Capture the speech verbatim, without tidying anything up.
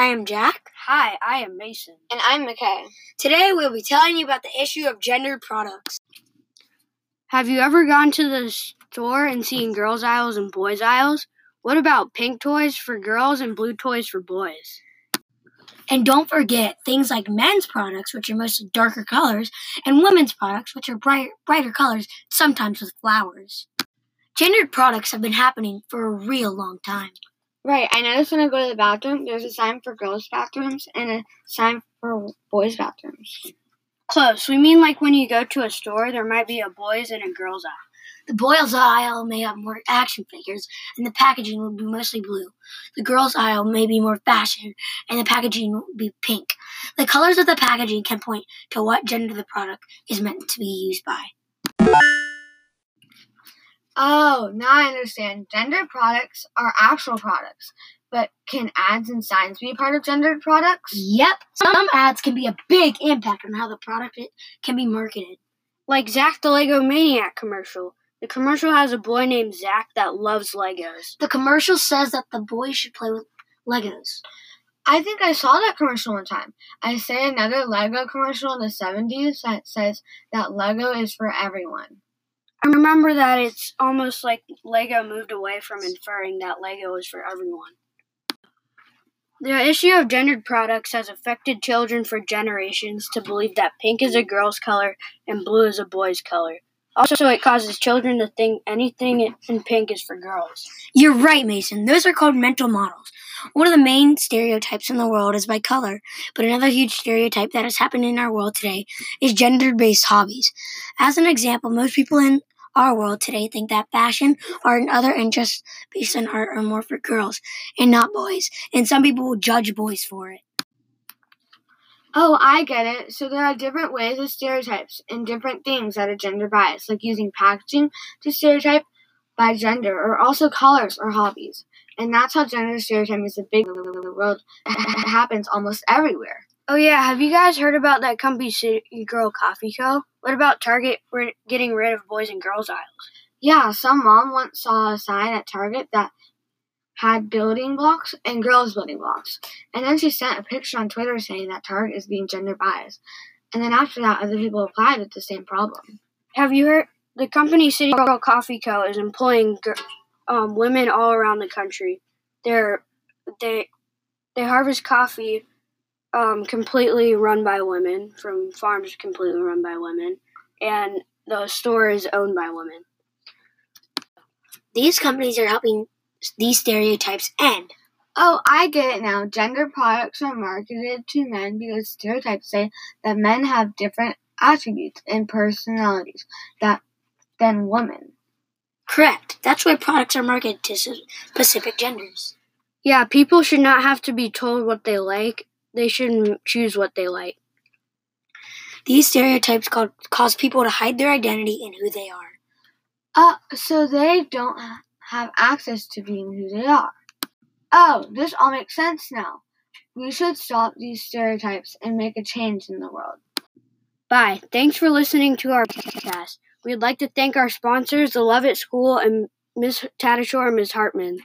I am Jack. Hi, I am Mason. And I'm MacKay. Today we'll be telling you about the issue of gendered products. Have you ever gone to the store and seen girls' aisles and boys' aisles? What about pink toys for girls and blue toys for boys? And don't forget things like men's products, which are mostly darker colors, and women's products, which are bright, brighter colors, sometimes with flowers. Gendered products have been happening for a real long time. Right, I noticed when I go to the bathroom, there's a sign for girls' bathrooms and a sign for boys' bathrooms. Close. We mean like when you go to a store, there might be a boys' and a girls' aisle. The boys' aisle may have more action figures, and the packaging will be mostly blue. The girls' aisle may be more fashion, and the packaging will be pink. The colors of the packaging can point to what gender the product is meant to be used by. Oh, now I understand. Gendered products are actual products, but can ads and signs be part of gendered products? Yep. Some ads can be a big impact on how the product can be marketed. Like Zach the Lego Maniac commercial. The commercial has a boy named Zach that loves Legos. The commercial says that the boy should play with Legos. I think I saw that commercial one time. I say another Lego commercial in the seventies that says that Lego is for everyone. I remember that it's almost like Lego moved away from inferring that Lego is for everyone. The issue of gendered products has affected children for generations to believe that pink is a girl's color and blue is a boy's color. Also, it causes children to think anything in pink is for girls. You're right, Mason. Those are called mental models. One of the main stereotypes in the world is by color, but another huge stereotype that has happened in our world today is gender-based hobbies. As an example, most people in our world today think that fashion, art, and other interests based on art are more for girls and not boys, and some people will judge boys for it. Oh, I get it. So there are different ways of stereotypes and different things that are gender biased, like using packaging to stereotype by gender, or also colors or hobbies. And that's how gender stereotyping is a big thing in the world. It happens almost everywhere. Oh yeah, have you guys heard about that company City Girl Coffee Co.? What about Target ri- getting rid of boys and girls aisles? Yeah, some mom once saw a sign at Target that had building blocks and girls' building blocks. And then she sent a picture on Twitter saying that Target is being gender biased. And then after that, other people replied with the same problem. Have you heard? The company City Girl Coffee Co. is employing gr- um, women all around the country. They're, they they harvest coffee um, completely run by women, from farms completely run by women. And the store is owned by women. These companies are helping these stereotypes end. Oh, I get it now. Gender products are marketed to men because stereotypes say that men have different attributes and personalities that than women. Correct. That's why products are marketed to specific genders. Yeah, people should not have to be told what they like. They should choose what they like. These stereotypes cause people to hide their identity and who they are. Uh, so they don't have access to being who they are. Oh, this all makes sense now. We should stop these stereotypes and make a change in the world. Bye. Thanks for listening to our podcast. We'd like to thank our sponsors, The Lovett School and Miz Tattashore and Miz Hartman.